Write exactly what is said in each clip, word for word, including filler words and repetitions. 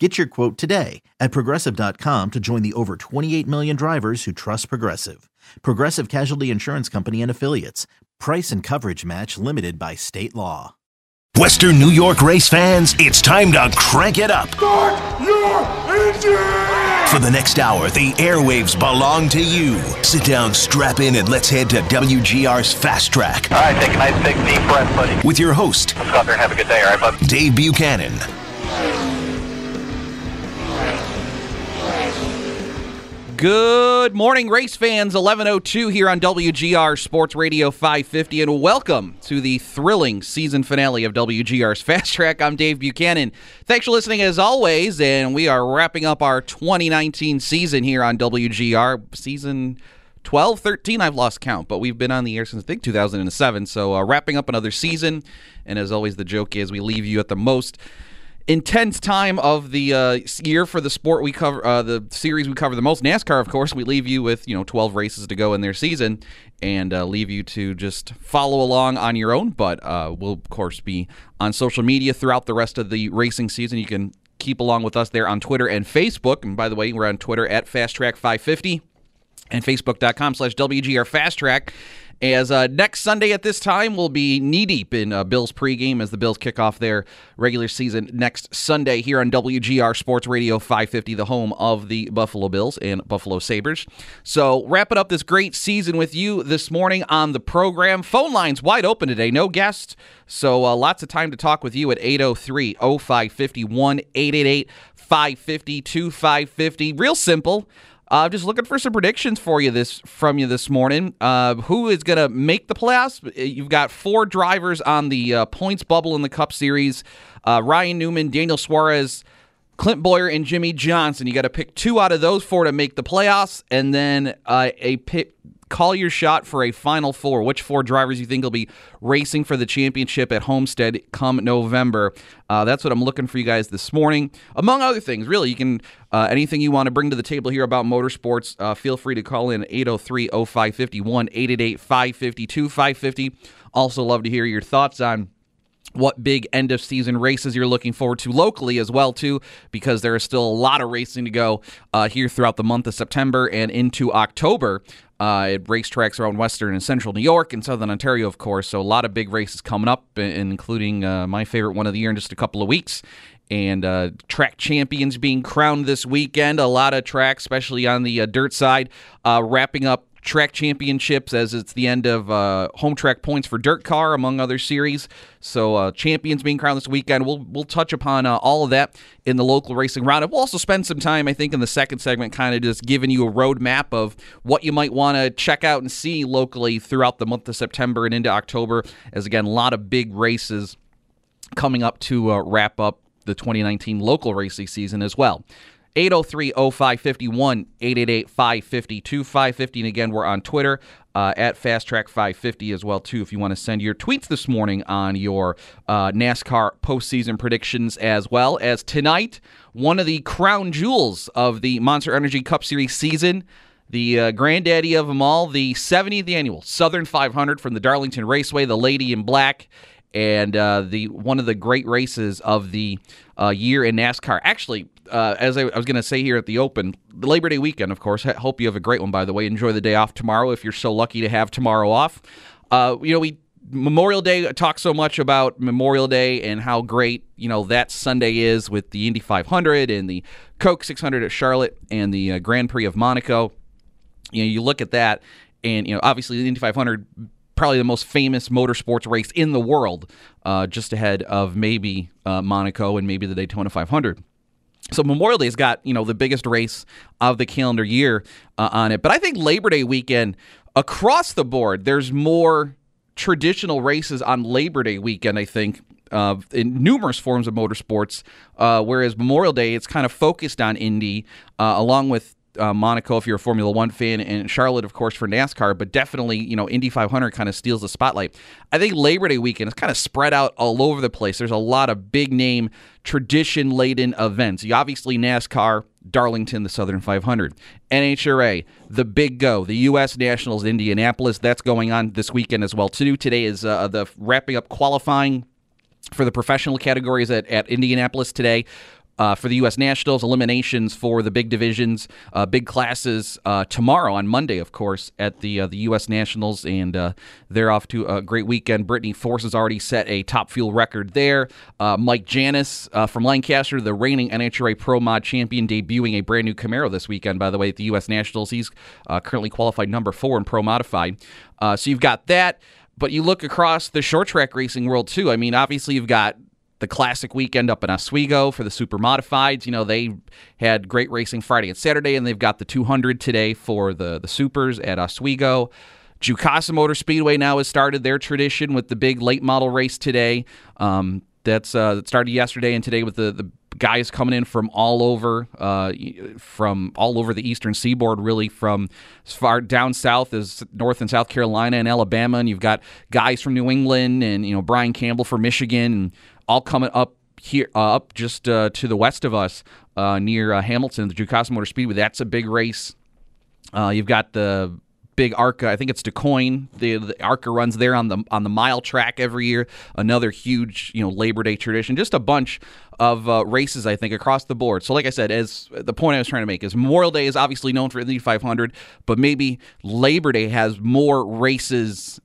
Get your quote today at Progressive dot com to join the over twenty-eight million drivers who trust Progressive. Progressive Casualty Insurance Company and Affiliates. Price and coverage match limited by state law. Western New York race fans, it's time to crank it up. Start your engine! For the next hour, the airwaves belong to you. Sit down, strap in, and let's head to W G R's Fast Track. All right, take a nice big deep breath, buddy. With your host, let's go out there and have a good day, all right, bud? Dave Buchanan. Good morning, race fans. eleven oh two here on W G R Sports Radio five fifty, and welcome to the thrilling season finale of W G R's Fast Track. I'm Dave Buchanan. Thanks for listening as always, and we are wrapping up our twenty nineteen season here on W G R. Season twelve, thirteen, I've lost count, but we've been on the air since, I think, two thousand seven, so uh, wrapping up another season, and as always, the joke is we leave you at the most intense time of the uh, year for the sport we cover, uh, the series we cover the most, NASCAR, of course. We leave you with, you know, twelve races to go in their season and uh, leave you to just follow along on your own. But uh, we'll, of course, be on social media throughout the rest of the racing season. You can keep along with us there on Twitter and Facebook. And by the way, we're on Twitter at Fast Track five fifty and Facebook dot com slash W G R Fast Track. As uh, next Sunday at this time, we'll be knee-deep in uh, Bills pregame as the Bills kick off their regular season next Sunday here on W G R Sports Radio five fifty, the home of the Buffalo Bills and Buffalo Sabres. So wrapping up this great season with you this morning on the program. Phone lines wide open today, no guests, so uh, lots of time to talk with you at eight oh three, oh five five oh, eight eight eight, five five oh, two five five oh. Real simple. Uh, just looking for some predictions for you this from you this morning. Uh, who is going to make the playoffs? You've got four drivers on the uh, points bubble in the Cup Series. Uh, Ryan Newman, Daniel Suarez, Clint Bowyer, and Jimmy Johnson. You got to pick two out of those four to make the playoffs, and then uh, a pick, call your shot for a Final Four. Which four drivers you think will be racing for the championship at Homestead come November? Uh, that's what I'm looking for you guys this morning. Among other things, really, you can uh, anything you want to bring to the table here about motorsports, uh, feel free to call in eight oh three, oh five five one, eight eight eight, five five oh, two five five oh. Also love to hear your thoughts on what big end-of-season races you're looking forward to locally as well, too, because there is still a lot of racing to go uh, here throughout the month of September and into October uh, at racetracks around Western and Central New York and Southern Ontario, of course. So a lot of big races coming up, including uh, my favorite one of the year in just a couple of weeks. And uh, track champions being crowned this weekend. A lot of tracks, especially on the uh, dirt side, uh, wrapping up track championships as it's the end of uh, home track points for dirt car, among other series. So uh, champions being crowned this weekend. We'll we'll touch upon uh, all of that in the local racing roundup. We'll also spend some time, I think, in the second segment kind of just giving you a roadmap of what you might want to check out and see locally throughout the month of September and into October, as, again, a lot of big races coming up to uh, wrap up the twenty nineteen local racing season as well. eight oh three, oh five five one, eight eight eight, five five oh, two five five oh. And again, we're on Twitter uh, at Fast Track five fifty as well, too, if you want to send your tweets this morning on your uh, NASCAR postseason predictions, as well as tonight, one of the crown jewels of the Monster Energy Cup Series season, the uh, granddaddy of them all, the seventieth annual Southern five hundred from the Darlington Raceway, the Lady in Black. And uh, the one of the great races of the uh, year in NASCAR. Actually, uh, as I, I was going to say here at the Open, the Labor Day weekend, of course. I hope you have a great one, by the way. Enjoy the day off tomorrow if you're so lucky to have tomorrow off. Uh, you know, we Memorial Day, talk so much about Memorial Day and how great, you know, that Sunday is with the Indy five hundred and the Coke six hundred at Charlotte and the uh, Grand Prix of Monaco. You know, you look at that, and, you know, obviously the Indy five hundred, probably the most famous motorsports race in the world, uh, just ahead of maybe uh, Monaco and maybe the Daytona five hundred. So Memorial Day's got, you know, the biggest race of the calendar year uh, on it. But I think Labor Day weekend, across the board, there's more traditional races on Labor Day weekend, I think, Uh, in numerous forms of motorsports, uh, whereas Memorial Day, it's kind of focused on Indy, uh, along with uh, Monaco if you're a Formula One fan, and Charlotte, of course, for NASCAR, but definitely, you know, Indy five hundred kind of steals the spotlight. I think Labor Day weekend is kind of spread out all over the place. There's a lot of big-name, tradition-laden events. You obviously NASCAR, Darlington, the Southern five hundred, N H R A, the Big Go, the U S Nationals, Indianapolis. That's going on this weekend as well, too. Today is uh, the wrapping up qualifying for the professional categories at, at Indianapolis today. Uh, for the U S Nationals, eliminations for the big divisions, uh, big classes uh, tomorrow on Monday, of course, at the uh, the U S Nationals, and uh, they're off to a great weekend. Brittany Force has already set a top fuel record there. Uh, Mike Janis uh, from Lancaster, the reigning N H R A Pro Mod champion, debuting a brand new Camaro this weekend, by the way, at the U S Nationals. He's uh, currently qualified number four in Pro Modified. Uh, so you've got that, but you look across the short track racing world, too. I mean, obviously you've got the classic weekend up in Oswego for the super modifieds. You know, they had great racing Friday and Saturday, and they've got the two hundred today for the, the supers at Oswego. Jukasa Motor Speedway now has started their tradition with the big late model race today. Um, that's uh, that started yesterday and today with the, the guys coming in from all over, uh, from all over the eastern seaboard, really, from as far down south as North and South Carolina and Alabama. And you've got guys from New England and, you know, Brian Campbell from Michigan, and all coming up here, uh, up just uh, to the west of us, uh, near uh, Hamilton, the Jukasa Motor Speedway. That's a big race. Uh, you've got the big ARCA. I think it's DeCoin. The, the ARCA runs there on the on the mile track every year. Another huge, you know, Labor Day tradition. Just a bunch of uh, races, I think, across the board. So, like I said, as the point I was trying to make is Memorial Day is obviously known for Indy five hundred, but maybe Labor Day has more races.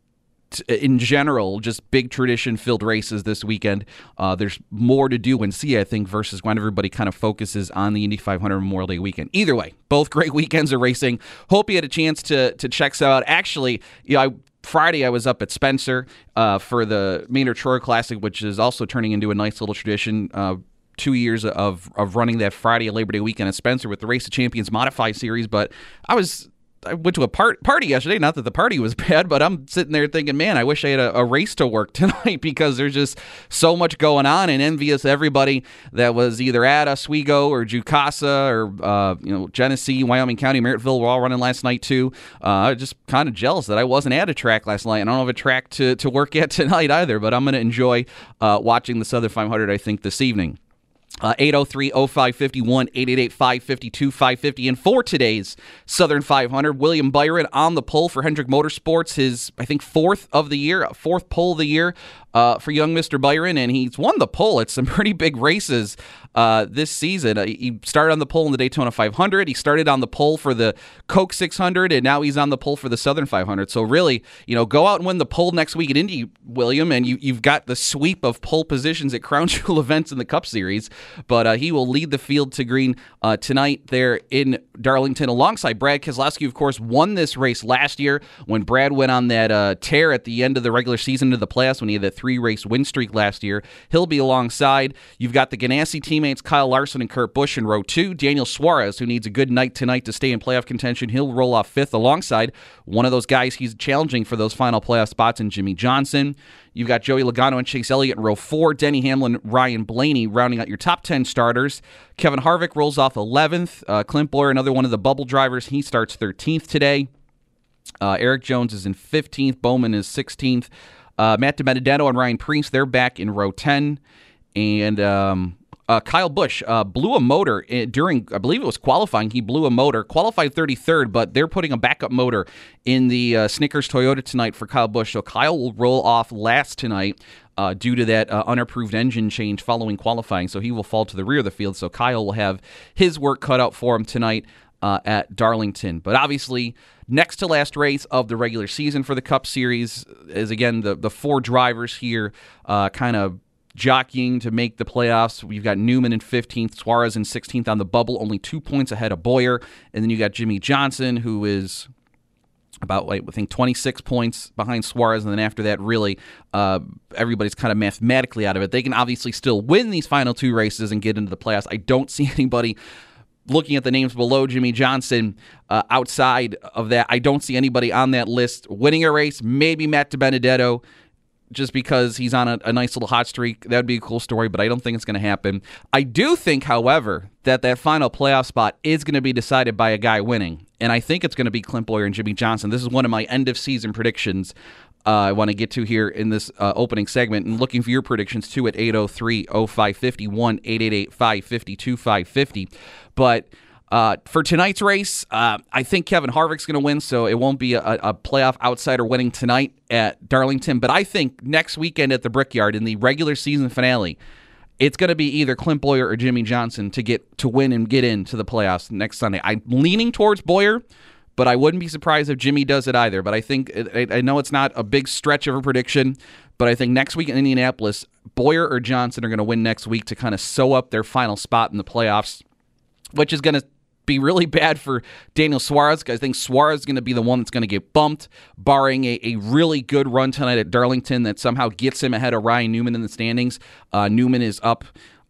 In general, just big tradition-filled races this weekend. Uh, there's more to do and see, I think, versus when everybody kind of focuses on the Indy five hundred Memorial Day weekend. Either way, both great weekends of racing. Hope you had a chance to to check some out. Actually, you know, I, Friday I was up at Spencer uh, for the Maynard Troyer Classic, which is also turning into a nice little tradition. Uh, two years of of running that Friday Labor Day weekend at Spencer with the Race of Champions Modify Series, but I was... I went to a part, party yesterday. Not that the party was bad, but I'm sitting there thinking, man, I wish I had a, a race to work tonight because there's just so much going on, and envious everybody that was either at Oswego or Jukasa or, uh, you know, Genesee, Wyoming County, Merrittville were all running last night too. Uh, just kind of jealous that I wasn't at a track last night. I don't have a track to, to work at tonight either, but I'm going to enjoy uh, watching the Southern five hundred, I think, this evening. Uh, eight oh three, oh five five one, eight eight eight, five five two, five five zero. And for today's Southern five hundred, William Byron on the pole for Hendrick Motorsports, his, I think, fourth of the year, fourth pole of the year uh, for young Mister Byron, and he's won the pole at some pretty big races uh, this season. Uh, he started on the pole in the Daytona five hundred, he started on the pole for the Coke six hundred, and now he's on the pole for the Southern five hundred. So really, you know, go out and win the pole next week at Indy, William, and you, you've got the sweep of pole positions at Crown Jewel events in the Cup Series. But uh, he will lead the field to green uh, tonight there in Darlington alongside Brad Keselowski, of course, won this race last year when Brad went on that uh, tear at the end of the regular season to the playoffs when he had that three-race win streak last year. He'll be alongside. You've got the Ganassi teammates Kyle Larson and Kurt Busch in row two. Daniel Suarez, who needs a good night tonight to stay in playoff contention, he'll roll off fifth alongside one of those guys he's challenging for those final playoff spots in Jimmy Johnson. You've got Joey Logano and Chase Elliott in row four. Denny Hamlin, Ryan Blaney rounding out your top ten starters. Kevin Harvick rolls off eleventh. Uh, Clint Bowyer, another one of the bubble drivers, he starts thirteenth today. Uh, Eric Jones is in fifteenth. Bowman is sixteenth. Uh, Matt DiBenedetto and Ryan Preece, they're back in row ten. And um, uh, Kyle Busch uh, blew a motor during, I believe it was qualifying, he blew a motor. Qualified thirty-third, but they're putting a backup motor in the uh, Snickers Toyota tonight for Kyle Busch. So Kyle will roll off last tonight. Uh, due to that uh, unapproved engine change following qualifying. So he will fall to the rear of the field. So Kyle will have his work cut out for him tonight uh, at Darlington. But obviously, next to last race of the regular season for the Cup Series is, again, the, the four drivers here uh, kind of jockeying to make the playoffs. We've got Newman in fifteenth, Suarez in sixteenth on the bubble, only two points ahead of Bowyer. And then you got Jimmy Johnson, who is about, I think, twenty-six points behind Suarez, and then after that, really, uh, everybody's kind of mathematically out of it. They can obviously still win these final two races and get into the playoffs. I don't see anybody, looking at the names below Jimmy Johnson, uh, outside of that, I don't see anybody on that list winning a race. Maybe Matt DiBenedetto, just because he's on a, a nice little hot streak. That would be a cool story, but I don't think it's going to happen. I do think, however, that that final playoff spot is going to be decided by a guy winning, and I think it's going to be Clint Bowyer and Jimmy Johnson. This is one of my end-of-season predictions uh, I want to get to here in this uh, opening segment, and looking for your predictions, too, at eight oh three oh five five oh, eight eight eight five five oh two five five oh. But... Uh, for tonight's race, uh, I think Kevin Harvick's going to win, so it won't be a, a playoff outsider winning tonight at Darlington. But I think next weekend at the Brickyard in the regular season finale, it's going to be either Clint Bowyer or Jimmy Johnson to get to win and get into the playoffs next Sunday. I'm leaning towards Bowyer, but I wouldn't be surprised if Jimmy does it either. But I think I, I know it's not a big stretch of a prediction, but I think next week in Indianapolis, Bowyer or Johnson are going to win next week to kind of sew up their final spot in the playoffs, which is going to be really bad for Daniel Suarez. I think Suarez is going to be the one that's going to get bumped, barring a, a really good run tonight at Darlington that somehow gets him ahead of Ryan Newman in the standings. Uh, Newman is up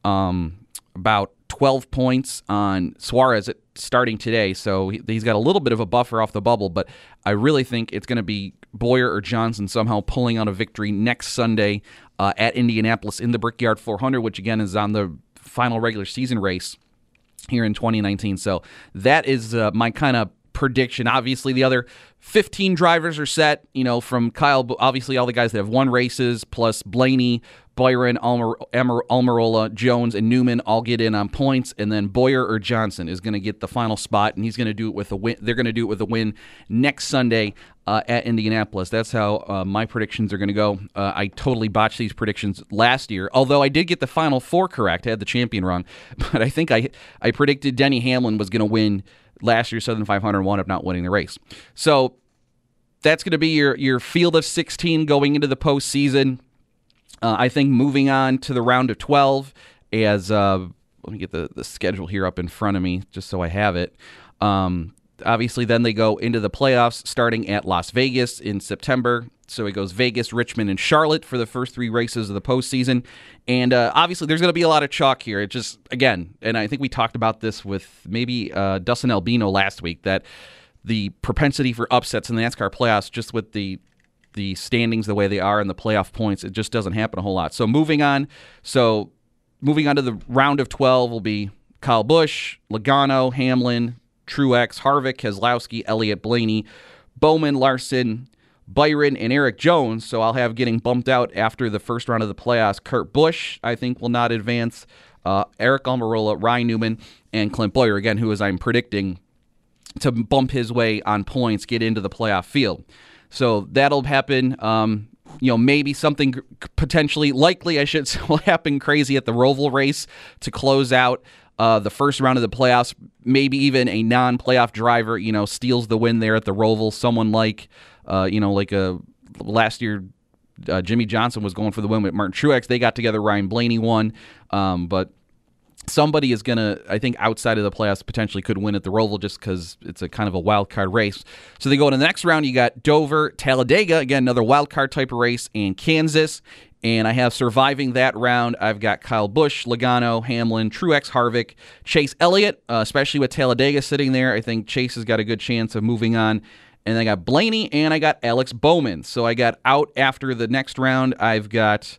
um, about twelve points on Suarez at, starting today, so he, he's got a little bit of a buffer off the bubble, but I really think it's going to be Bowyer or Johnson somehow pulling out a victory next Sunday uh, at Indianapolis in the Brickyard four hundred, which again is on the final regular season race here in twenty nineteen. So that is uh, my kind of prediction. Obviously, the other fifteen drivers are set, you know, from Kyle, obviously all the guys that have won races, plus Blaney, Byron, Almar- Almar- Almirola, Jones, and Newman all get in on points, and then Bowyer or Johnson is going to get the final spot, and he's going to do it with a win. They're going to do it with a win next Sunday uh, at Indianapolis. That's how uh, my predictions are going to go. Uh, I totally botched these predictions last year, although I did get the final four correct. I had the champion wrong, but I think I I predicted Denny Hamlin was going to win last year's Southern five hundred, wound up not winning the race. So that's going to be your your field of sixteen going into the postseason. Uh, I think moving on to the round of twelve, as uh, let me get the, the schedule here up in front of me just so I have it. Um, obviously, then they go into the playoffs starting at Las Vegas in September. So it goes Vegas, Richmond, and Charlotte for the first three races of the postseason. And uh, obviously, there's going to be a lot of chalk here. It just, again, and I think we talked about this with maybe uh, Dustin Albino last week, that the propensity for upsets in the NASCAR playoffs, just with the the standings the way they are and the playoff points, it just doesn't happen a whole lot. So moving on, so moving on to the round of twelve will be Kyle Busch, Logano, Hamlin, Truex, Harvick, Keselowski, Elliott, Blaney, Bowman, Larson, Byron, and Eric Jones. So I'll have getting bumped out after the first round of the playoffs. Kurt Busch, I think, will not advance. Uh, Eric Almirola, Ryan Newman, and Clint Bowyer, again, who, as I'm predicting, to bump his way on points, get into the playoff field. So that'll happen. Um, you know, maybe something potentially, likely, I should say, will happen crazy at the Roval race to close out Uh, the first round of the playoffs. Maybe even a non-playoff driver, you know, steals the win there at the Roval. Someone like, uh, you know, like a last year, uh, Jimmy Johnson was going for the win with Martin Truex. They got together. Ryan Blaney won, um, but somebody is gonna, I think, outside of the playoffs, potentially could win at the Roval just because it's a kind of a wild card race. So they go to the next round. You got Dover, Talladega, again another wild card type of race, and Kansas. And I have surviving that round, I've got Kyle Busch, Logano, Hamlin, Truex, Harvick, Chase Elliott, uh, especially with Talladega sitting there. I think Chase has got a good chance of moving on. And I got Blaney, and I got Alex Bowman. So I got out after the next round. I've got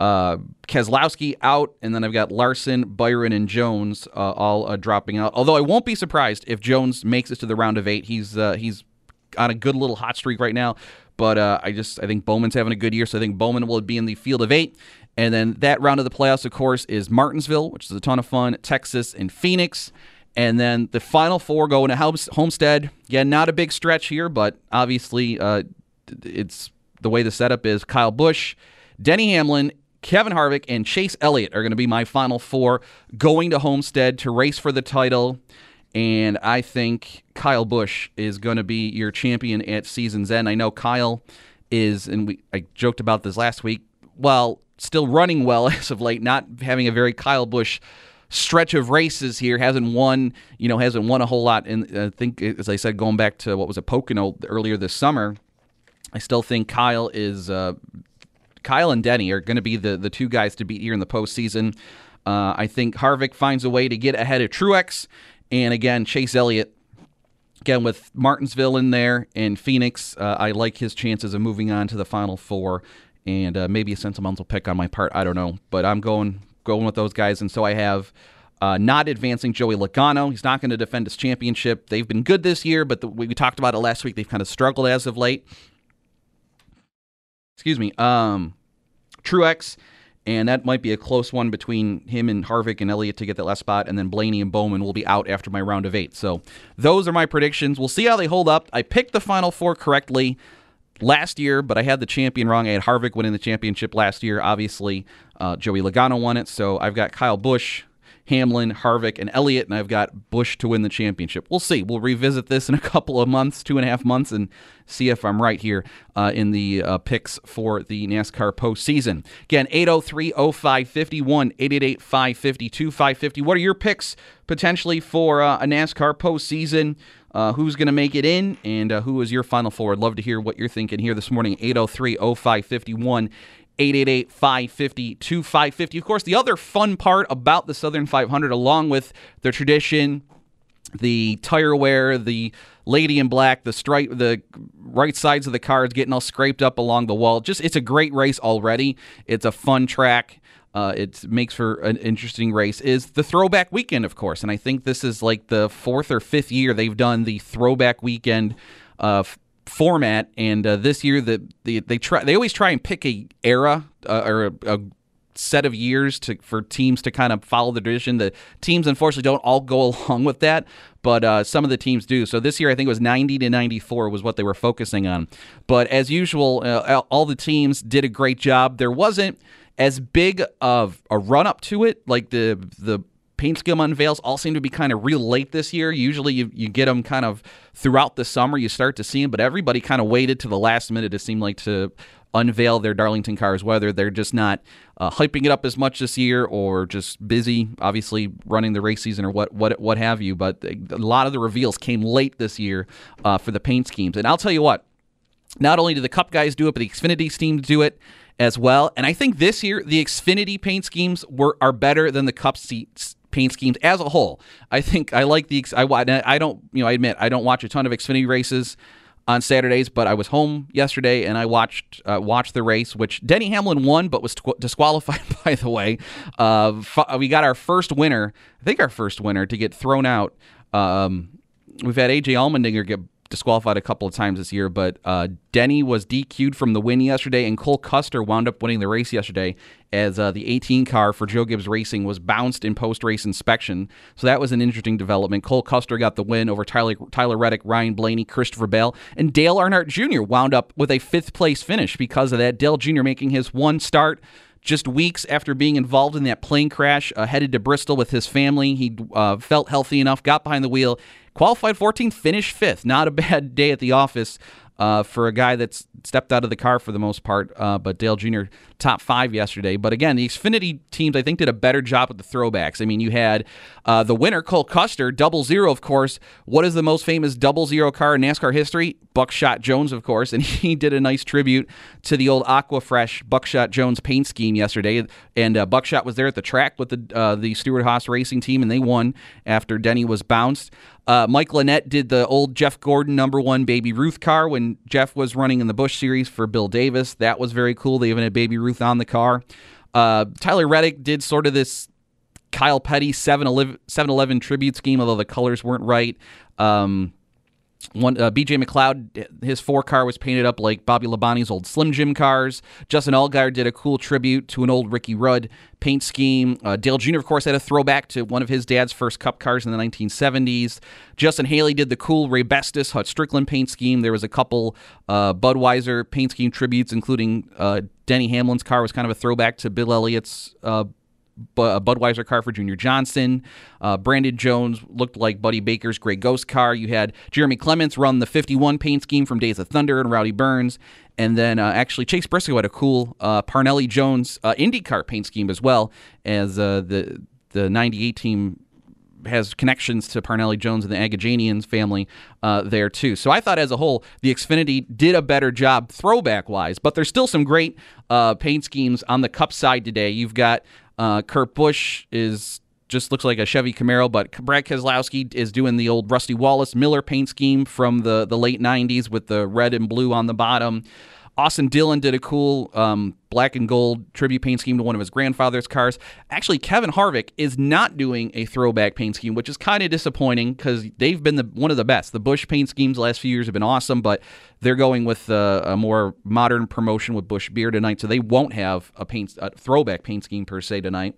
uh, Keselowski out, and then I've got Larson, Byron, and Jones uh, all uh, dropping out. Although I won't be surprised if Jones makes it to the round of eight. He's uh, he's on a good little hot streak right now. But uh, I just I think Bowman's having a good year, so I think Bowman will be in the field of eight. And then that round of the playoffs, of course, is Martinsville, which is a ton of fun, Texas, and Phoenix. And then the final four go into Homestead. Yeah, not a big stretch here, but obviously uh, it's the way the setup is. Kyle Busch, Denny Hamlin, Kevin Harvick, and Chase Elliott are going to be my final four going to Homestead to race for the title. And I think Kyle Busch is going to be your champion at season's end. I know Kyle is, and we I joked about this last week, well, still running well as of late, not having a very Kyle Busch stretch of races here, hasn't won, you know, hasn't won a whole lot. And I think, as I said, going back to what was a Pocono earlier this summer, I still think Kyle is, uh, Kyle and Denny are going to be the, the two guys to beat here in the postseason. Uh, I think Harvick finds a way to get ahead of Truex. And again, Chase Elliott, again, with Martinsville in there and Phoenix, uh, I like his chances of moving on to the Final Four and uh, maybe a sentimental pick on my part. I don't know, but I'm going going with those guys. And so I have uh, not advancing Joey Logano. He's not going to defend his championship. They've been good this year, but the, we talked about it last week. They've kind of struggled as of late. Excuse me. Um, Truex. And that might be a close one between him and Harvick and Elliott to get that last spot. And then Blaney and Bowman will be out after my round of eight. So those are my predictions. We'll see how they hold up. I picked the Final Four correctly last year, but I had the champion wrong. I had Harvick winning the championship last year. Obviously, uh, Joey Logano won it. So I've got Kyle Busch, Hamlin, Harvick, and Elliott, and I've got Busch to win the championship. We'll see. We'll revisit this in a couple of months, two and a half months, and see if I'm right here uh, in the uh, picks for the NASCAR postseason. Again, eight oh three, oh five five one, eight eight eight, five five two, five five zero. What are your picks potentially for uh, a NASCAR postseason? Uh, who's going to make it in, and uh, who is your Final Four? I'd love to hear what you're thinking here this morning, eight oh three, oh five five one. eight eight eight, five five zero, two five five zero. Of course, the other fun part about the Southern five hundred, along with the tradition, the tire wear, the lady in black, the stripe, the right sides of the cars getting all scraped up along the wall. Just, it's a great race already. It's a fun track. Uh, it makes for an interesting race. Is the throwback weekend, of course, and I think this is like the fourth or fifth year they've done the throwback weekend uh format, and uh, this year that the, they try they always try and pick a era uh, or a, a set of years to for teams to kind of follow the tradition. The teams unfortunately don't all go along with that, but uh, some of the teams do. So this year I think it was ninety to ninety-four was what they were focusing on. But as usual, uh, all the teams did a great job. There wasn't as big of a run up to it, like the the paint scheme unveils all seem to be kind of real late this year. Usually you, you get them kind of throughout the summer. You start to see them, but everybody kind of waited to the last minute, it seemed like, to unveil their Darlington cars, whether they're just not uh, hyping it up as much this year or just busy, obviously, running the race season or what what what have you. But a lot of the reveals came late this year uh, for the paint schemes. And I'll tell you what, not only do the Cup guys do it, but the Xfinity team do it as well. And I think this year the Xfinity paint schemes were are better than the Cup seats. Paint schemes as a whole. I think I like the, I, I don't, you know, I admit I don't watch a ton of Xfinity races on Saturdays, but I was home yesterday and I watched, uh, watched the race, which Denny Hamlin won, but was tw- disqualified, by the way. Uh, f- we got our first winner, I think our first winner to get thrown out. Um, we've had A J Allmendinger get disqualified a couple of times this year, but uh, Denny was D Q'd from the win yesterday, and Cole Custer wound up winning the race yesterday as uh, the eighteen car for Joe Gibbs Racing was bounced in post-race inspection. So that was an interesting development. Cole Custer got the win over Tyler, Tyler Reddick, Ryan Blaney, Christopher Bell, and Dale Earnhardt Junior wound up with a fifth-place finish because of that. Dale Junior making his one start just weeks after being involved in that plane crash, uh, headed to Bristol with his family. He uh, felt healthy enough, got behind the wheel, qualified fourteenth, finished fifth. Not a bad day at the office uh, for a guy that's stepped out of the car for the most part, uh, but Dale Junior top five yesterday. But again, the Xfinity teams, I think, did a better job with the throwbacks. I mean, you had uh, the winner, Cole Custer, double zero, of course. What is the most famous double zero car in NASCAR history? Buckshot Jones, of course, and he did a nice tribute to the old Aquafresh Buckshot Jones paint scheme yesterday, and uh, Buckshot was there at the track with the uh, the Stewart-Haas racing team, and they won after Denny was bounced. Uh, Mike Lynette did the old Jeff Gordon number one Baby Ruth car when Jeff was running in the Busch series for Bill Davis. That was very cool. They even had Baby Ruth on the car. Uh, Tyler Reddick did sort of this Kyle Petty seven eleven tribute scheme, although the colors weren't right. Um, one uh, B J McLeod, his four car was painted up like Bobby Labonte's old Slim Jim cars. Justin Allgaier did a cool tribute to an old Ricky Rudd paint scheme. Uh, Dale Junior, of course, had a throwback to one of his dad's first Cup cars in the nineteen seventies. Justin Haley did the cool Ray Bestis, Hut Strickland paint scheme. There was a couple uh, Budweiser paint scheme tributes, including uh, Denny Hamlin's car was kind of a throwback to Bill Elliott's uh, Budweiser car for Junior Johnson. Uh, Brandon Jones looked like Buddy Baker's Grey Ghost car. You had Jeremy Clements run the fifty-one paint scheme from Days of Thunder and Rowdy Burns. And then uh, actually Chase Briscoe had a cool uh, Parnelli Jones uh, IndyCar paint scheme as well, as uh, the the ninety-eight team has connections to Parnelli Jones and the Agajanian family uh, there too. So I thought as a whole, the Xfinity did a better job throwback-wise, but there's still some great uh, paint schemes on the Cup side today. You've got Uh, Kurt Busch is just looks like a Chevy Camaro, but Brad Keselowski is doing the old Rusty Wallace Miller paint scheme from the, the late nineties with the red and blue on the bottom. Austin Dillon did a cool um, black and gold tribute paint scheme to one of his grandfather's cars. Actually, Kevin Harvick is not doing a throwback paint scheme, which is kind of disappointing because they've been the, one of the best. The Busch paint schemes the last few years have been awesome, but they're going with uh, a more modern promotion with Busch Beer tonight, so they won't have a, paint, a throwback paint scheme per se tonight.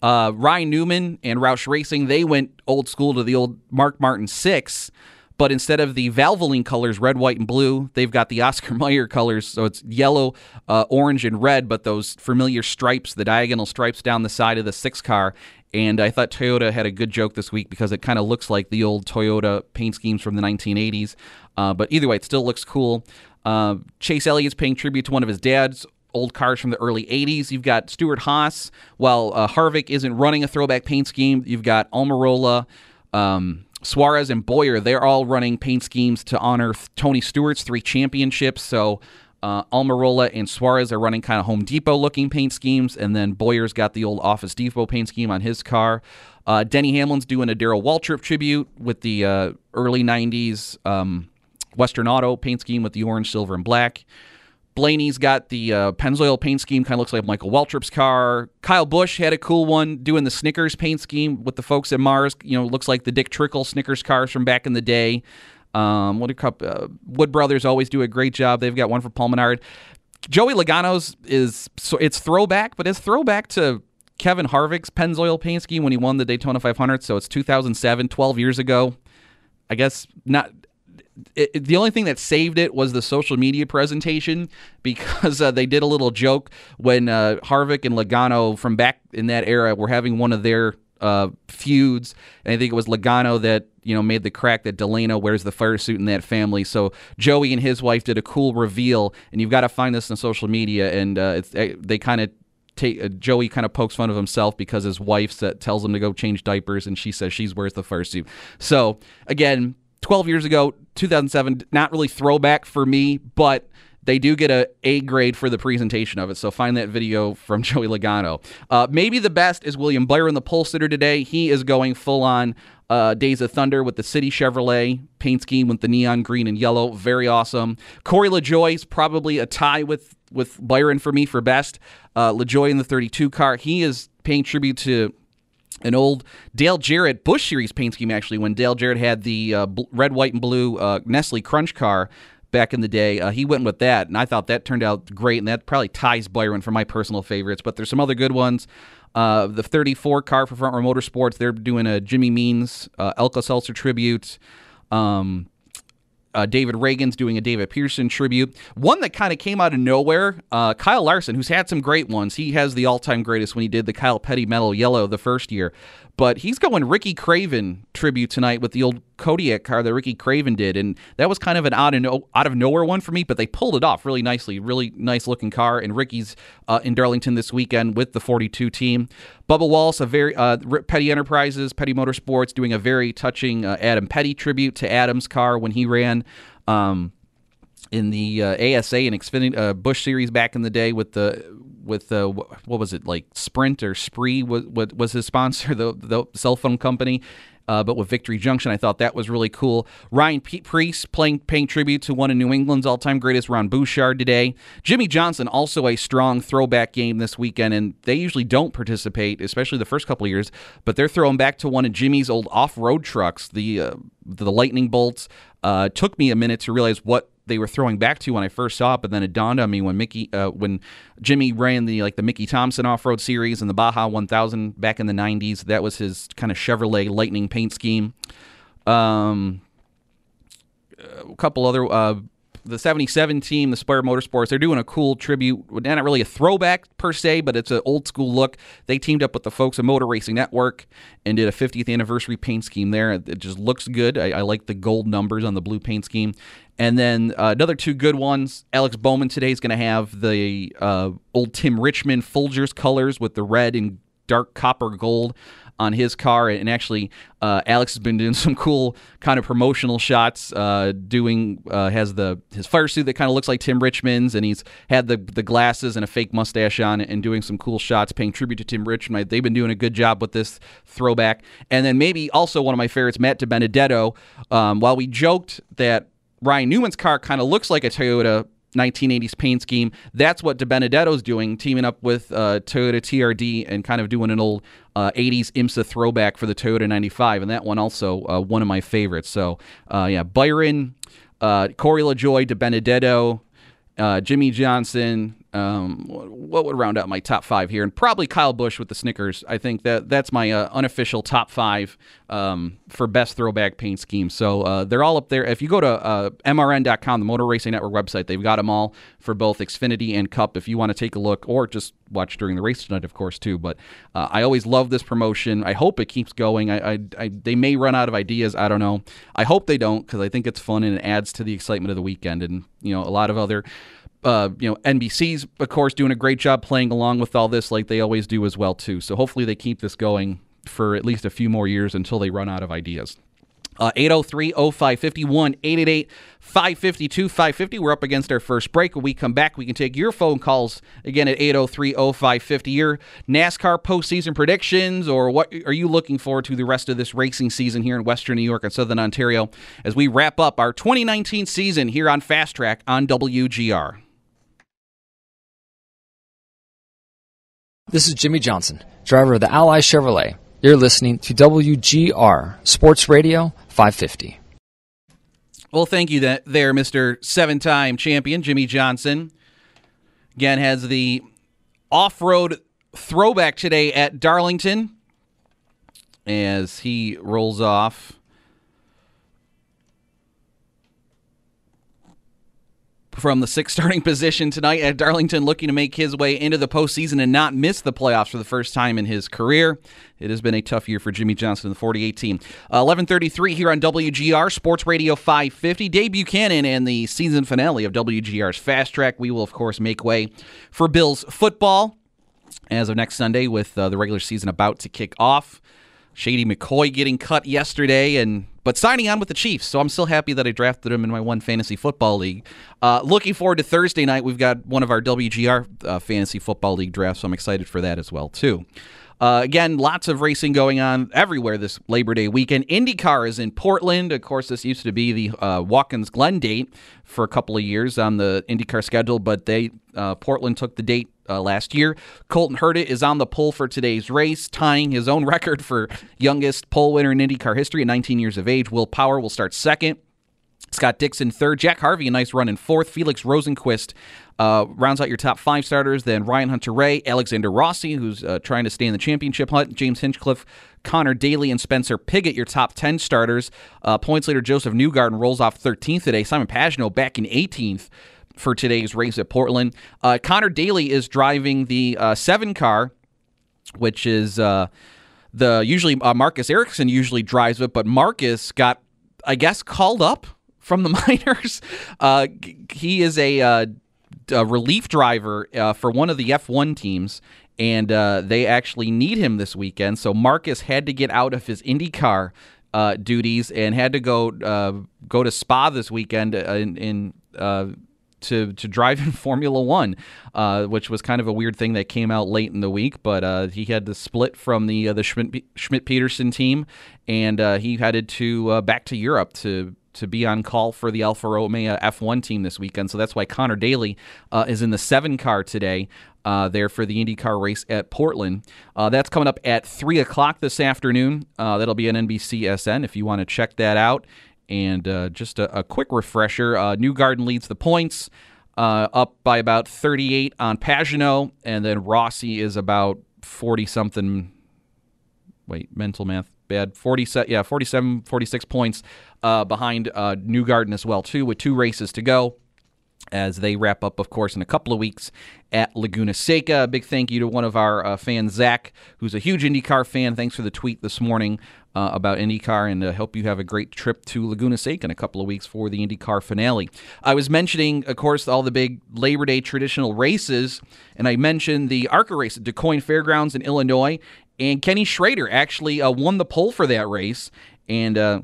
Uh, Ryan Newman and Roush Racing, they went old school to the old Mark Martin six. But instead of the Valvoline colors, red, white, and blue, they've got the Oscar Mayer colors. So it's yellow, uh, orange, and red, but those familiar stripes, the diagonal stripes down the side of the six car. And I thought Toyota had a good joke this week because it kind of looks like the old Toyota paint schemes from the nineteen eighties. Uh, but either way, it still looks cool. Uh, Chase Elliott's paying tribute to one of his dad's old cars from the early eighties. You've got Stuart Haas. While uh, Harvick isn't running a throwback paint scheme, you've got Almirola, um... Suarez and Bowyer, they're all running paint schemes to honor Tony Stewart's three championships. So uh, Almirola and Suarez are running kind of Home Depot-looking paint schemes, and then Bowyer's got the old Office Depot paint scheme on his car. Uh, Denny Hamlin's doing a Darrell Waltrip tribute with the uh, early nineties um, Western Auto paint scheme with the orange, silver, and black. Blaney's got the uh, Pennzoil paint scheme, kind of looks like Michael Waltrip's car. Kyle Busch had a cool one doing the Snickers paint scheme with the folks at Mars. You know, looks like the Dick Trickle Snickers cars from back in the day. Um, what a cup, uh, Wood Brothers always do a great job. They've got one for Paul Menard. Joey Logano's is so it's throwback, but it's throwback to Kevin Harvick's Pennzoil paint scheme when he won the Daytona five hundred. So it's two thousand seven, twelve years ago. I guess not. It, it, the only thing that saved it was the social media presentation because uh, they did a little joke when uh, Harvick and Logano from back in that era were having one of their uh, feuds. And I think it was Logano that, you know, made the crack that Delano wears the fire suit in that family. So Joey and his wife did a cool reveal, and you've got to find this on social media. And uh, it's, they kind of take uh, Joey kind of pokes fun of himself because his wife uh, tells him to go change diapers, and she says she wears the fire suit. So again, twelve years ago, two thousand seven, not really throwback for me, but they do get a A grade for the presentation of it. So find that video from Joey Logano. Uh, maybe the best is William Byron, the pole sitter today. He is going full on uh, Days of Thunder with the City Chevrolet paint scheme with the neon green and yellow. Very awesome. Corey LaJoie's probably a tie with with Byron for me for best. Uh, LaJoie in the thirty-two car. He is paying tribute to an old Dale Jarrett Busch Series paint scheme, actually, when Dale Jarrett had the uh, bl- red, white, and blue uh, Nestle Crunch car back in the day. Uh, he went with that, and I thought that turned out great, and that probably ties Byron for my personal favorites, but there's some other good ones. Uh, the thirty-four car for Front Row Motorsports, they're doing a Jimmy Means uh, Alka-Seltzer tribute. Um, uh, David Reagan's doing a David Pearson tribute. One that kind of came out of nowhere, uh, Kyle Larson, who's had some great ones. He has the all-time greatest when he did the Kyle Petty Medal Yellow the first year. But he's going Ricky Craven tribute tonight with the old Kodiak car that Ricky Craven did. And that was kind of an out of, no- out of nowhere one for me, but they pulled it off really nicely. Really nice-looking car. And Ricky's uh, in Darlington this weekend with the forty-two team. Bubba Wallace, a very uh, Petty Enterprises, Petty Motorsports, doing a very touching uh, Adam Petty tribute to Adam's car when he ran um, in the uh, A S A and Xfinity uh, Busch Series back in the day with the... with uh, what was it, like Sprint or Spree was, was his sponsor, the, the cell phone company, uh, but with Victory Junction. I thought that was really cool. Ryan Preece playing, paying tribute to one of New England's all-time greatest, Ron Bouchard, today. Jimmy Johnson, also a strong throwback game this weekend, and they usually don't participate, especially the first couple of years, but they're throwing back to one of Jimmy's old off-road trucks, the, uh, the Lightning Bolts. Uh, took me a minute to realize what they were throwing back to when I first saw it, but then it dawned on me when Mickey, uh, when Jimmy ran the like the Mickey Thompson off-road series and the Baja one thousand back in the nineties. That was his kind of Chevrolet Lightning paint scheme. Um, a couple other, uh, the seventy-seven team, the Spire Motorsports, they're doing a cool tribute. Not really a throwback per se, but it's an old school look. They teamed up with the folks at Motor Racing Network and did a fiftieth anniversary paint scheme there. It just looks good. I, I like the gold numbers on the blue paint scheme. And then uh, another two good ones. Alex Bowman today is going to have the uh, old Tim Richmond Folgers colors with the red and dark copper gold on his car. And actually, uh, Alex has been doing some cool kind of promotional shots. Uh, doing uh, has the his fire suit that kind of looks like Tim Richmond's, and he's had the the glasses and a fake mustache on, and doing some cool shots paying tribute to Tim Richmond. They've been doing a good job with this throwback. And then maybe also one of my favorites, Matt DiBenedetto. Um, while we joked that Ryan Newman's car kind of looks like a Toyota nineteen eighties paint scheme. That's what DiBenedetto's doing, teaming up with uh, Toyota T R D and kind of doing an old uh, eighties IMSA throwback for the Toyota ninety-five, and that one also uh, one of my favorites. So, uh, yeah, Byron, uh, Corey LaJoie, DiBenedetto, uh, Jimmy Johnson. Um, what would round out my top five here? And probably Kyle Busch with the Snickers. I think that that's my uh, unofficial top five um, for best throwback paint scheme. So uh, they're all up there. If you go to uh, M R N dot com, the Motor Racing Network website, they've got them all for both Xfinity and Cup if you want to take a look, or just watch during the race tonight, of course, too. But uh, I always love this promotion. I hope it keeps going. I, I, I They may run out of ideas. I don't know. I hope they don't, because I think it's fun and it adds to the excitement of the weekend. And, you know, a lot of other... Uh, you know, N B C's, of course, doing a great job playing along with all this like they always do as well, too. So hopefully they keep this going for at least a few more years until they run out of ideas. Uh, eight oh three, oh five five one, eight eight eight, five five two, five five zero. We're up against our first break. When we come back, we can take your phone calls again at eight oh three, oh five five zero. Your NASCAR postseason predictions, or what are you looking forward to the rest of this racing season here in Western New York and Southern Ontario as we wrap up our twenty nineteen season here on Fast Track on W G R. This is Jimmy Johnson, driver of the Ally Chevrolet. You're listening to W G R Sports Radio five fifty. Well, thank you that there, Mister Seven-time champion Jimmy Johnson. Again, has the off-road throwback today at Darlington as he rolls off. From the sixth starting position tonight at Darlington, looking to make his way into the postseason and not miss the playoffs for the first time in his career. It has been a tough year for Jimmy Johnson in the forty-eight team. Uh, eleven thirty-three here on W G R Sports Radio five fifty. Dave Buchanan and the season finale of W G R's Fast Track. We will, of course, make way for Bills football as of next Sunday with uh, the regular season about to kick off. Shady McCoy getting cut yesterday, and but signing on with the Chiefs, so I'm still happy that I drafted him in my one fantasy football league. Uh, looking forward to Thursday night. We've got one of our W G R uh, fantasy football league drafts, so I'm excited for that as well, too. Uh, again, lots of racing going on everywhere this Labor Day weekend. IndyCar is in Portland. Of course, this used to be the uh, Watkins Glen date for a couple of years on the IndyCar schedule, but they uh, Portland took the date Uh, last year. Colton Herta is on the pole for today's race, tying his own record for youngest pole winner in IndyCar history at nineteen years of age. Will Power will start second. Scott Dixon third. Jack Harvey, a nice run in fourth. Felix Rosenquist uh, rounds out your top five starters. Then Ryan Hunter-Reay, Alexander Rossi, who's uh, trying to stay in the championship hunt, James Hinchcliffe, Connor Daly, and Spencer Piggott, your top ten starters. Uh, points leader Joseph Newgarden rolls off thirteenth today. Simon Pagenaud back in eighteenth for today's race at Portland. Uh, Connor Daly is driving the uh, seven car, which is uh, the usually uh, Marcus Ericsson usually drives it, but Marcus got, I guess, called up from the minors. Uh, he is a, uh, a relief driver uh, for one of the F one teams, and uh, they actually need him this weekend. So Marcus had to get out of his IndyCar uh, duties and had to go uh, go to Spa this weekend in in uh, to to drive in Formula One, uh, which was kind of a weird thing that came out late in the week, but uh, he had to split from the uh, the Schmidt-Peterson team, and uh, he headed to uh, back to Europe to to be on call for the Alfa Romeo F one team this weekend. So that's why Connor Daly uh, is in the seven car today uh, there for the IndyCar race at Portland. Uh, that's coming up at three o'clock this afternoon. Uh, that'll be on N B C S N if you want to check that out. And uh, just a, a quick refresher, uh, Newgarden leads the points, uh, up by about thirty-eight on Pagenaud, and then Rossi is about forty-something, wait, mental math, bad, forty, yeah, forty-seven, forty-six points uh, behind uh, Newgarden as well, too, with two races to go as they wrap up, of course, in a couple of weeks at Laguna Seca. A big thank you to one of our uh, fans, Zach, who's a huge IndyCar fan. Thanks for the tweet this morning uh, about IndyCar, and uh, hope you have a great trip to Laguna Seca in a couple of weeks for the IndyCar finale. I was mentioning, of course, all the big Labor Day traditional races, and I mentioned the ARCA race at DuQuoin Fairgrounds in Illinois, and Kenny Schrader actually uh, won the pole for that race, and uh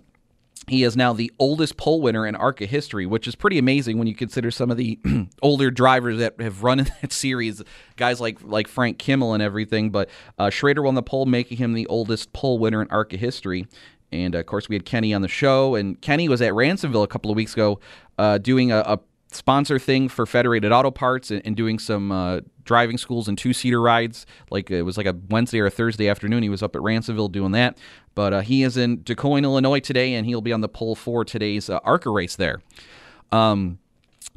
he is now the oldest pole winner in ARCA history, which is pretty amazing when you consider some of the older drivers that have run in that series, guys like like Frank Kimmel and everything. But uh, Schrader won the pole, making him the oldest pole winner in ARCA history. And, uh, of course, we had Kenny on the show. And Kenny was at Ransomville a couple of weeks ago uh, doing a, a sponsor thing for Federated Auto Parts and, and doing some uh, driving schools and two-seater rides. Like it was like a Wednesday or a Thursday afternoon. He was up at Ransomville doing that. But uh, he is in DeKoin, Illinois today, and he'll be on the pole for today's uh, ARCA race there. Um,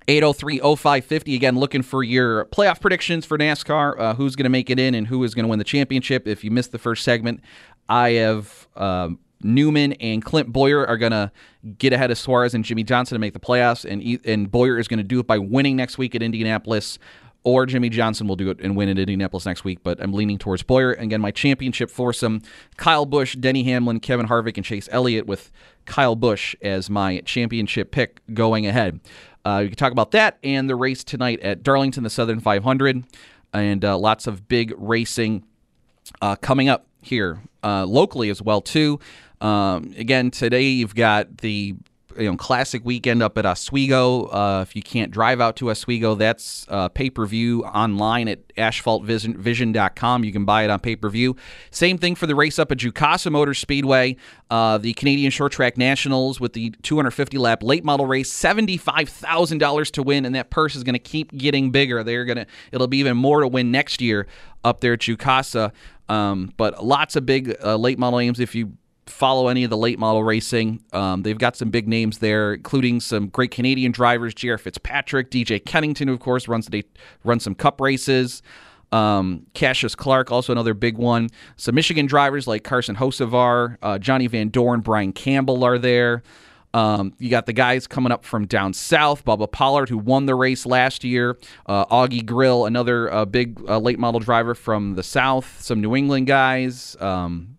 eight oh three oh five fifty, again, looking for your playoff predictions for NASCAR, uh, who's going to make it in and who is going to win the championship. If you missed the first segment, I have um, Newman and Clint Bowyer are going to get ahead of Suarez and Jimmy Johnson to make the playoffs, and, and Bowyer is going to do it by winning next week at Indianapolis, or Jimmy Johnson will do it and win at Indianapolis next week, but I'm leaning towards Bowyer. And again, my championship foursome, Kyle Busch, Denny Hamlin, Kevin Harvick, and Chase Elliott, with Kyle Busch as my championship pick going ahead. Uh, we can talk about that and the race tonight at Darlington, the Southern five hundred, and uh, lots of big racing uh, coming up here uh, locally as well, too. Um, again, today you've got the you know classic weekend up at Oswego. Uh, if you can't drive out to Oswego, that's uh, pay-per-view online at asphalt vision dot com. You can buy it on pay-per-view. Same thing for the race up at Jukasa Motor Speedway, uh, the Canadian Short Track Nationals with the two hundred fifty lap late model race, seventy-five thousand dollars to win, and that purse is going to keep getting bigger. They're going to it'll be even more to win next year up there at Jukasa. Um, but lots of big uh, late model aims if you follow any of the late model racing. Um, they've got some big names there, including some great Canadian drivers, J R Fitzpatrick, D J Kennington, who of course runs the runs some cup races. Um, Cassius Clark, also another big one. Some Michigan drivers like Carson Hocevar, uh, Johnny Van Dorn, Brian Campbell are there. Um, you got the guys coming up from down south, Bubba Pollard, who won the race last year, uh, Augie Grill, another uh, big uh, late model driver from the south, some New England guys, um,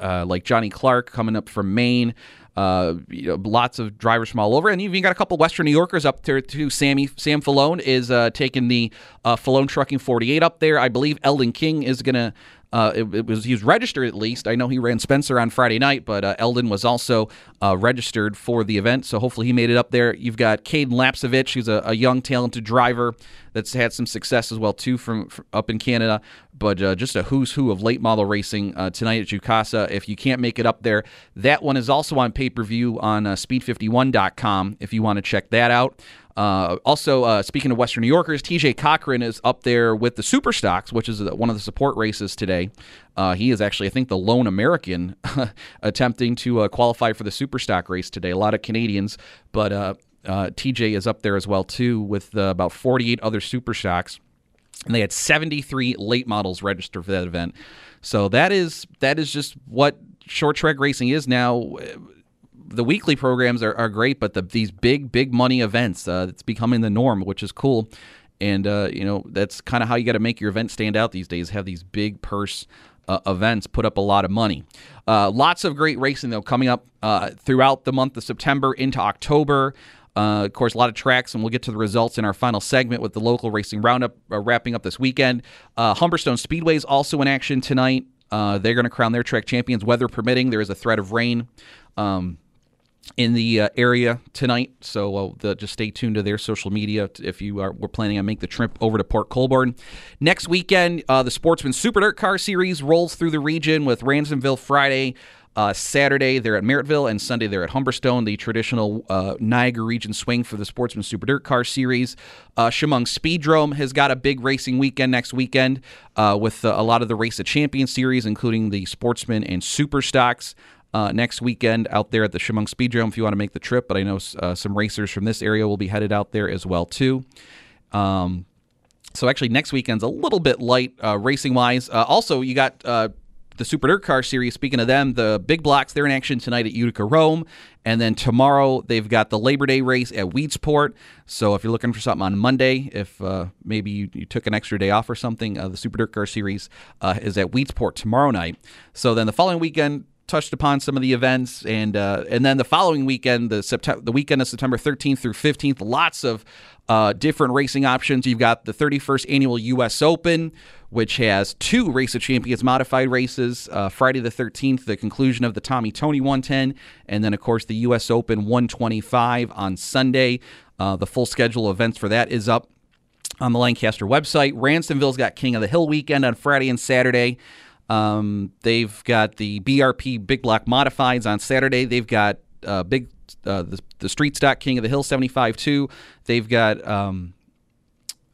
Uh, like Johnny Clark coming up from Maine, uh, you know, lots of drivers from all over, and you've even got a couple Western New Yorkers up there too. Sammy Sam Falone is uh, taking the uh, Falone Trucking forty-eight up there. I believe Eldon King is gonna. Uh, it, it was he was registered at least. I know he ran Spencer on Friday night, but uh, Eldon was also uh, registered for the event, so hopefully he made it up there. You've got Caden Lapsevich, who's a, a young, talented driver that's had some success as well too from, from up in Canada. But uh, just a who's who of late model racing uh, tonight at Jukasa. If you can't make it up there, that one is also on pay per view on uh, speed fifty-one dot com if you want to check that out. Uh, also, uh, speaking of Western New Yorkers, T J Cochran is up there with the Superstocks, which is the, one of the support races today. Uh, he is actually, I think, the lone American attempting to uh, qualify for the Superstock race today. A lot of Canadians, but uh, uh, T J is up there as well, too, with uh, about forty-eight other Superstocks. And they had seventy-three late models registered for that event. So that is that is just what short track racing is now. The weekly programs are, are great, but the, these big, big money events, uh, it's becoming the norm, which is cool. And, uh, you know, that's kind of how you got to make your event stand out these days, have these big purse uh, events, put up a lot of money. Uh, lots of great racing, though, coming up uh, throughout the month of September into October. Uh, of course, a lot of tracks, and we'll get to the results in our final segment with the local racing roundup uh, wrapping up this weekend. Uh, Humberstone Speedway is also in action tonight. Uh, they're going to crown their track champions, weather permitting. There is a threat of rain Um in the uh, area tonight, so uh, the, just stay tuned to their social media if you are were planning on make the trip over to Port Colborne. Next weekend, uh, the Sportsman Super Dirt Car Series rolls through the region with Ransomville Friday, uh, Saturday they're at Merrittville, and Sunday they're at Humberstone, the traditional uh, Niagara region swing for the Sportsman Super Dirt Car Series. Uh, Chemung Speedrome has got a big racing weekend next weekend uh, with uh, a lot of the Race of Champions Series, including the Sportsman and Superstocks. Uh, next weekend out there at the Chemung Speedrome if you want to make the trip, but I know uh, some racers from this area will be headed out there as well too. Um, so actually next weekend's a little bit light uh, racing-wise. Uh, also, you got uh, the Super Dirt Car Series. Speaking of them, the Big Blocks, they're in action tonight at Utica Rome, and then tomorrow they've got the Labor Day race at Weedsport. So if you're looking for something on Monday, if uh, maybe you, you took an extra day off or something, uh, the Super Dirt Car Series uh, is at Weedsport tomorrow night. So then the following weekend, touched upon some of the events, and uh, and then the following weekend, the September, the weekend of September thirteenth through fifteenth, lots of uh, different racing options. You've got the thirty-first Annual U S Open, which has two Race of Champions modified races, uh, Friday the thirteenth, the conclusion of the Tommy Toney one ten, and then, of course, the U S Open one twenty-five on Sunday. Uh, the full schedule of events for that is up on the Lancaster website. Ransomville's got King of the Hill weekend on Friday and Saturday. Um, they've got the B R P Big Block Modifieds on Saturday. They've got uh, Big uh, the, the Street Stock King of the Hill, seventy-five two. They've got um,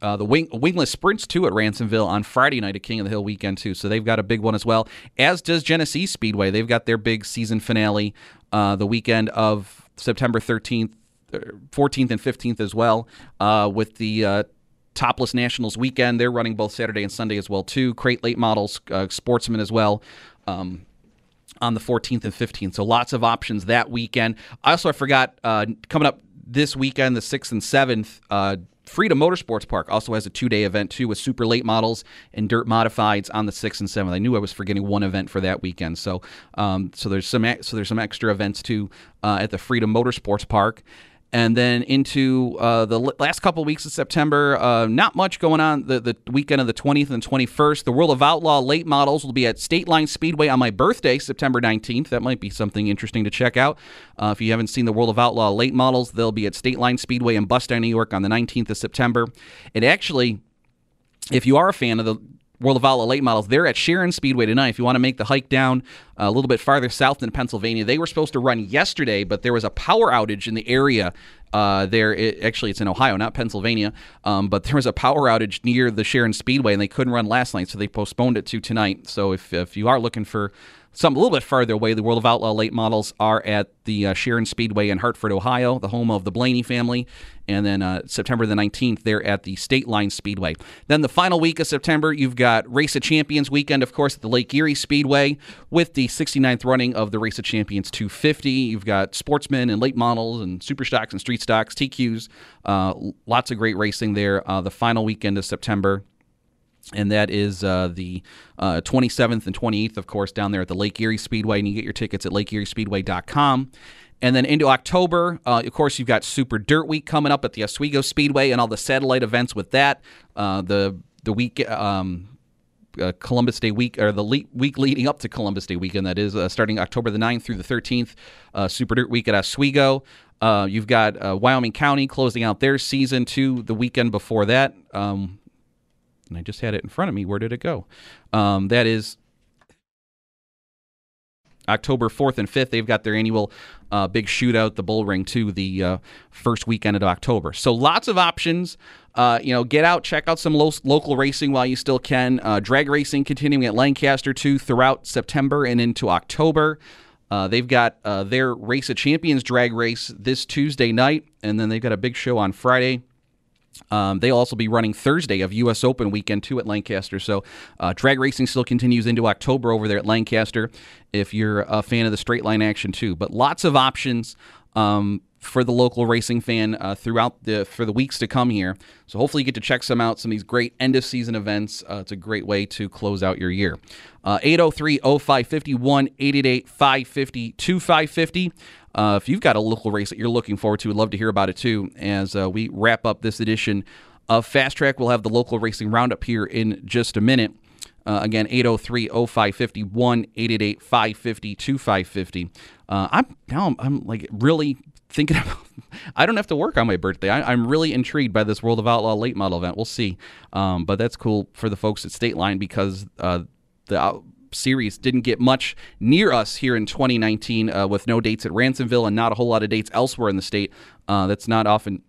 uh, the wing, wingless sprints, too, at Ransomville on Friday night at King of the Hill weekend, too. So they've got a big one as well, as does Genesee Speedway. They've got their big season finale uh, the weekend of September thirteenth, fourteenth and fifteenth as well, uh, with the uh, Topless Nationals weekend. They're running both Saturday and Sunday as well, too. Crate Late Models, uh, Sportsman as well. Um, on the fourteenth and fifteenth. So lots of options that weekend. I also I forgot, uh, coming up this weekend, the sixth and seventh, uh, Freedom Motorsports Park also has a two-day event, too, with Super Late Models and Dirt Modifieds on the sixth and seventh. I knew I was forgetting one event for that weekend. So um, so there's some so there's some extra events, too, uh, at the Freedom Motorsports Park. And then into uh, the last couple weeks of September, uh, not much going on the, the weekend of the twentieth and twenty-first. The World of Outlaw Late Models will be at State Line Speedway on my birthday, September nineteenth. That might be something interesting to check out. Uh, if you haven't seen the World of Outlaw Late Models, they'll be at State Line Speedway in Bustown, New York on the nineteenth of September. And actually, if you are a fan of the World of Outlaw Late Models, they're at Sharon Speedway tonight. If you want to make the hike down a little bit farther south than Pennsylvania, they were supposed to run yesterday, but there was a power outage in the area. Uh, there, it, actually, it's in Ohio, not Pennsylvania, um, but there was a power outage near the Sharon Speedway, and they couldn't run last night, so they postponed it to tonight. So if if you are looking for something a little bit farther away, the World of Outlaw Late Models are at the uh, Sharon Speedway in Hartford, Ohio, the home of the Blaney family. And then uh, September the nineteenth, they're at the State Line Speedway. Then the final week of September, you've got Race of Champions weekend, of course, at the Lake Erie Speedway with the sixty-ninth running of the Race of Champions two fifty. You've got sportsmen and late models and super stocks and street stocks, T Qs. Uh, lots of great racing there uh, the final weekend of September. And that is uh, the uh, twenty-seventh and twenty-eighth, of course, down there at the Lake Erie Speedway. And you get your tickets at lake erie speedway dot com. And then into October, uh, of course, you've got Super Dirt Week coming up at the Oswego Speedway and all the satellite events with that. Uh, the the week um, uh, Columbus Day week, or the le- week leading up to Columbus Day weekend, that is, uh, starting October the ninth through the thirteenth, uh, Super Dirt Week at Oswego. Uh, you've got uh, Wyoming County closing out their season, too, the weekend before that. Um And I just had it in front of me. Where did it go? Um, that is October fourth and fifth. They've got their annual uh, big shootout, the Bull Ring, too, the uh, first weekend of October. So lots of options. Uh, you know, get out, check out some lo- local racing while you still can. Uh, drag racing continuing at Lancaster, too, throughout September and into October. Uh, they've got uh, their Race of Champions drag race this Tuesday night, and then they've got a big show on Friday. Um, they'll also be running Thursday of U S Open weekend, too, at Lancaster. So uh, drag racing still continues into October over there at Lancaster if you're a fan of the straight line action, too. But lots of options um, for the local racing fan uh, throughout the for the weeks to come here. So hopefully you get to check some out, some of these great end-of-season events. Uh, it's a great way to close out your year. Uh, eight oh three, oh five five one, eight eight eight, five five zero, two five five zero. Uh, if you've got a local race that you're looking forward to, we'd love to hear about it, too. As uh, we wrap up this edition of Fast Track, we'll have the local racing roundup here in just a minute. Uh, again, eight oh three, oh five five one, eight eight eight, five five zero, two five five zero. Uh, I'm, now I'm, I'm like really thinking about I don't have to work on my birthday. I, I'm really intrigued by this World of Outlaw Late Model event. We'll see. Um, but that's cool for the folks at State Line because uh, the out. Series didn't get much near us here in twenty nineteen uh, with no dates at Ransomville and not a whole lot of dates elsewhere in the state. Uh, that's not often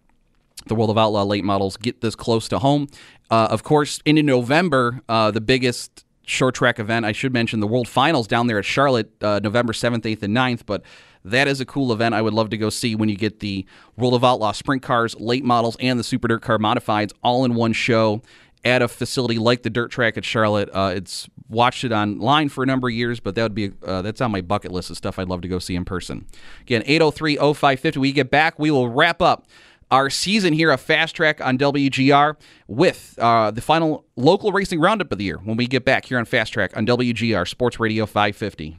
the World of Outlaw Late Models get this close to home. Uh, of course, into November, uh, the biggest short track event, I should mention the World Finals down there at Charlotte, uh, November seventh, eighth, and ninth, but that is a cool event I would love to go see when you get the World of Outlaw Sprint Cars, Late Models, and the Super Dirt Car Modifieds all in one show at a facility like the dirt track at Charlotte. Uh, it's watched it online for a number of years, but that would be uh, that's on my bucket list of stuff I'd love to go see in person. Again, eight oh three, oh five five zero. When we get back, we will wrap up our season here of Fast Track on W G R with uh, the final local racing roundup of the year when we get back here on Fast Track on W G R Sports Radio five fifty.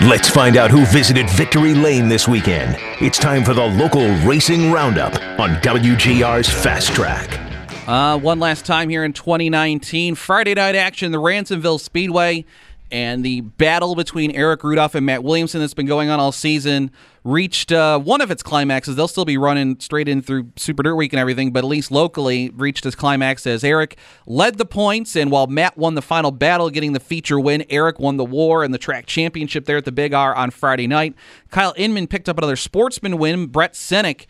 Let's find out who visited Victory Lane this weekend. It's time for the local racing roundup on W G R's Fast Track. Uh, one last time here in twenty nineteen, Friday night action, the Ransomville Speedway, and the battle between Eric Rudolph and Matt Williamson that's been going on all season. reached uh, one of its climaxes. They'll still be running straight in through Super Dirt Week and everything, but at least locally reached its climax as Eric led the points, and while Matt won the final battle, getting the feature win, Eric won the war and the track championship there at the Big R on Friday night. Kyle Inman picked up another sportsman win. Brett Sennick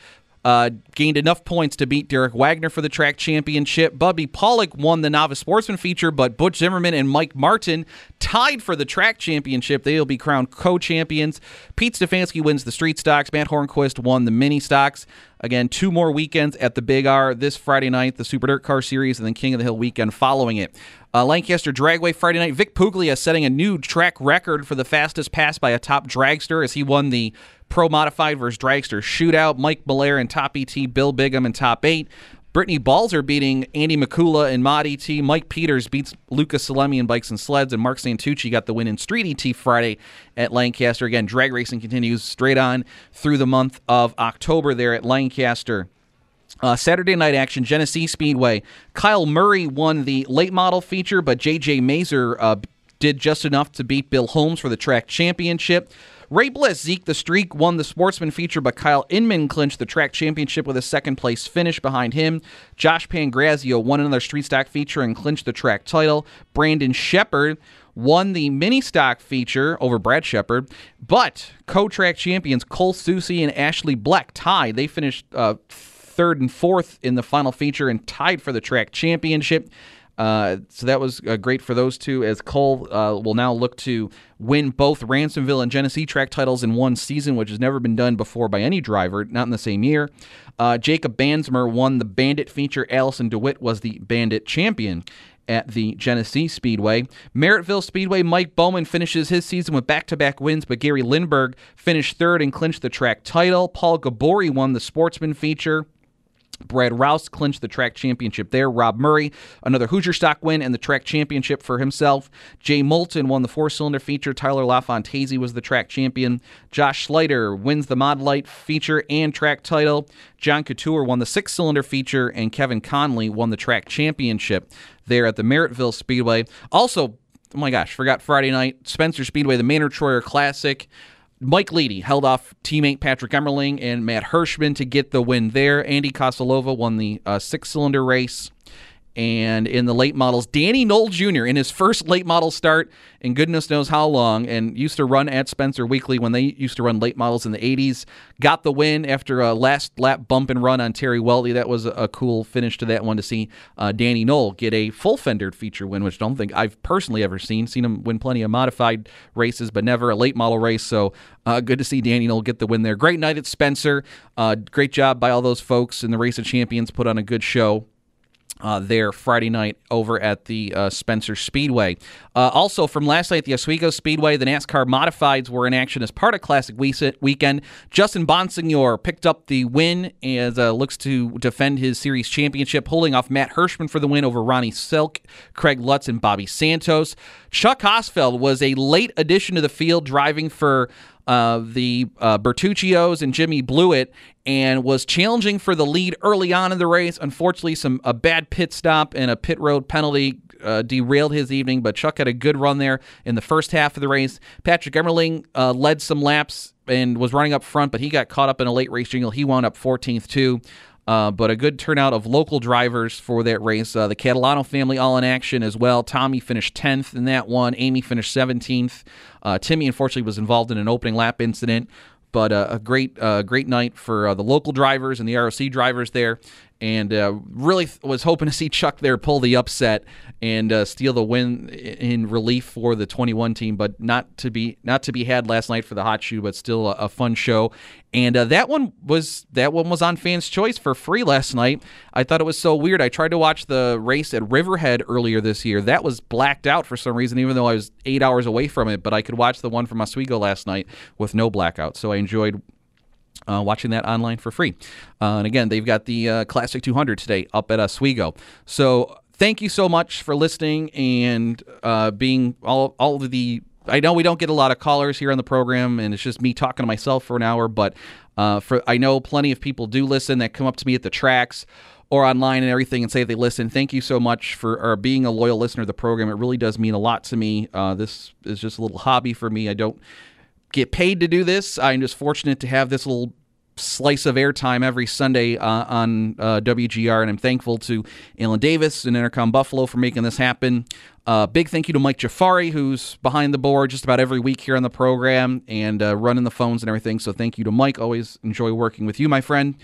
Uh, gained enough points to beat Derek Wagner for the track championship. Bubby Pollock won the Novice Sportsman feature, but Butch Zimmerman and Mike Martin tied for the track championship. They'll be crowned co-champions. Pete Stefanski wins the street stocks. Matt Hornquist won the mini stocks. Again, two more weekends at the Big R this Friday night, the Super Dirt Car Series, and then King of the Hill weekend following it. Uh, Lancaster Dragway Friday night. Vic Puglia setting a new track record for the fastest pass by a top dragster as he won the Pro Modified versus Dragster Shootout. Mike Belair in Top E T, Bill Bigham in Top eight. Brittany Balzer beating Andy McCula in Mod E T. Mike Peters beats Lucas Salemi in Bikes and Sleds. And Mark Santucci got the win in Street E T Friday at Lancaster. Again, drag racing continues straight on through the month of October there at Lancaster. Uh, Saturday night action, Genesee Speedway. Kyle Murray won the late model feature, but J J Mazur uh, did just enough to beat Bill Holmes for the track championship. Ray Bliss, Zeke the Streak, won the sportsman feature, but Kyle Inman clinched the track championship with a second-place finish behind him. Josh Pangrazio won another street stock feature and clinched the track title. Brandon Shepard won the mini stock feature over Brad Shepard, but co-track champions Cole Soucy and Ashley Bleck tied. They finished uh, third and fourth in the final feature and tied for the track championship. Uh, so that was uh, great for those two, as Cole uh, will now look to win both Ransomville and Genesee track titles in one season, which has never been done before by any driver, not in the same year. Uh, Jacob Bandsmer won the Bandit feature. Allison DeWitt was the Bandit champion at the Genesee Speedway. Merrittville Speedway, Mike Bowman finishes his season with back-to-back wins, but Gary Lindberg finished third and clinched the track title. Paul Gabori won the Sportsman feature. Brad Rouse clinched the track championship there. Rob Murray, another Hoosier stock win and the track championship for himself. Jay Moulton won the four-cylinder feature. Tyler LaFontaise was the track champion. Josh Slater wins the Mod Lite feature and track title. John Couture won the six-cylinder feature, and Kevin Conley won the track championship there at the Merrittville Speedway. Also, oh my gosh, forgot Friday night, Spencer Speedway, the Maynard Troyer Classic. Mike Leedy held off teammate Patrick Emmerling and Matt Hirschman to get the win there. Andy Kosolova won the uh, six-cylinder race. And in the late models, Danny Knoll Junior in his first late model start in goodness knows how long, and used to run at Spencer Weekly when they used to run late models in the eighties, got the win after a last lap bump and run on Terry Welty. That was a cool finish to that one, to see uh, Danny Knoll get a full fendered feature win, which I don't think I've personally ever seen. Seen him win plenty of modified races, but never a late model race, so uh, good to see Danny Knoll get the win there. Great night at Spencer. Uh, great job by all those folks, and the Race of Champions put on a good show Uh, there Friday night over at the uh, Spencer Speedway. Uh, also from last night, the Oswego Speedway, the NASCAR Modifieds were in action as part of Classic Weekend. Justin Bonsignor picked up the win as uh, looks to defend his series championship, holding off Matt Hirschman for the win over Ronnie Silk, Craig Lutz, and Bobby Santos. Chuck Hosfeld was a late addition to the field, driving for Uh, the uh, Bertuccios and Jimmy Blewett, and was challenging for the lead early on in the race. Unfortunately, some a bad pit stop and a pit road penalty uh, derailed his evening, but Chuck had a good run there in the first half of the race. Patrick Emmerling uh, led some laps and was running up front, but he got caught up in a late race jingle. He wound up fourteenth too. Uh, but a good turnout of local drivers for that race. Uh, the Catalano family all in action as well. Tommy finished tenth in that one. Amy finished seventeenth. Uh, Timmy, unfortunately, was involved in an opening lap incident. But uh, a great uh, great night for uh, the local drivers and the R O C drivers there. And uh, really th- was hoping to see Chuck there pull the upset and uh, steal the win in relief for the twenty-one team, but not to be not to be had last night for the hot shoe. But still a, a fun show, and uh, that one was that one was on Fans Choice for free last night. I thought it was so weird. I tried to watch the race at Riverhead earlier this year. That was blacked out for some reason, even though I was eight hours away from it. But I could watch the one from Oswego last night with no blackout, so I enjoyed Uh, watching that online for free. Uh, and again, they've got the uh, Classic two hundred today up at Oswego. So thank you so much for listening and uh, being all, all of the... I know we don't get a lot of callers here on the program, and it's just me talking to myself for an hour, but uh, for I know plenty of people do listen that come up to me at the tracks or online and everything and say they listen. Thank you so much for uh, being a loyal listener to the program. It really does mean a lot to me. Uh, this is just a little hobby for me. I don't get paid to do this. I'm just fortunate to have this little slice of airtime every Sunday uh, on uh, W G R, and I'm thankful to Alan Davis and Intercom Buffalo for making this happen. Uh, big thank you to Mike Jafari, who's behind the board just about every week here on the program and uh, running the phones and everything. So thank you to Mike. Always enjoy working with you, my friend.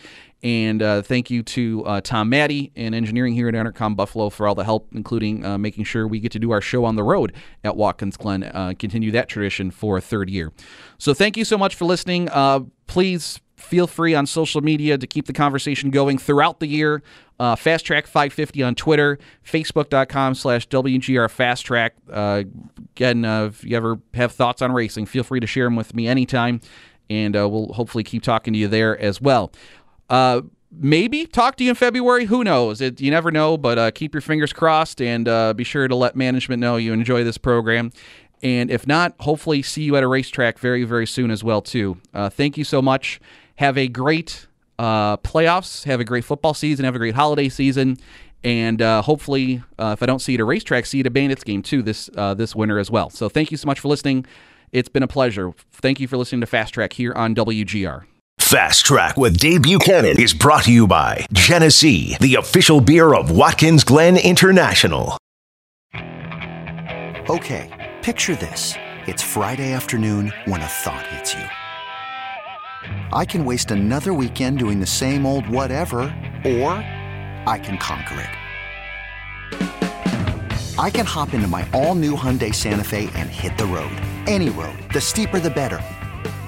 And uh, thank you to uh, Tom Maddy and engineering here at Intercom Buffalo for all the help, including uh, making sure we get to do our show on the road at Watkins Glen, uh, continue that tradition for a third year. So thank you so much for listening. Uh, please feel free on social media to keep the conversation going throughout the year. Uh, Fast Track five fifty on Twitter, facebook.com slash WGR Fast Track. Uh, again, uh, if you ever have thoughts on racing, feel free to share them with me anytime, and uh, we'll hopefully keep talking to you there as well. Uh, maybe talk to you in February. Who knows? It, you never know, but uh, keep your fingers crossed, and uh, be sure to let management know you enjoy this program. And if not, hopefully see you at a racetrack very, very soon as well, too. Uh, thank you so much. Have a great uh, playoffs. Have a great football season. Have a great holiday season. And uh, hopefully, uh, if I don't see you at a racetrack, see you at a Bandits game, too, this uh, this winter as well. So thank you so much for listening. It's been a pleasure. Thank you for listening to Fast Track here on W G R. Fast Track with Dave Buchanan is brought to you by Genesee, the official beer of Watkins Glen International. Okay. Picture this. It's Friday afternoon when a thought hits you. I can waste another weekend doing the same old whatever, or I can conquer it. I can hop into my all-new Hyundai Santa Fe and hit the road. Any road. The steeper, the better.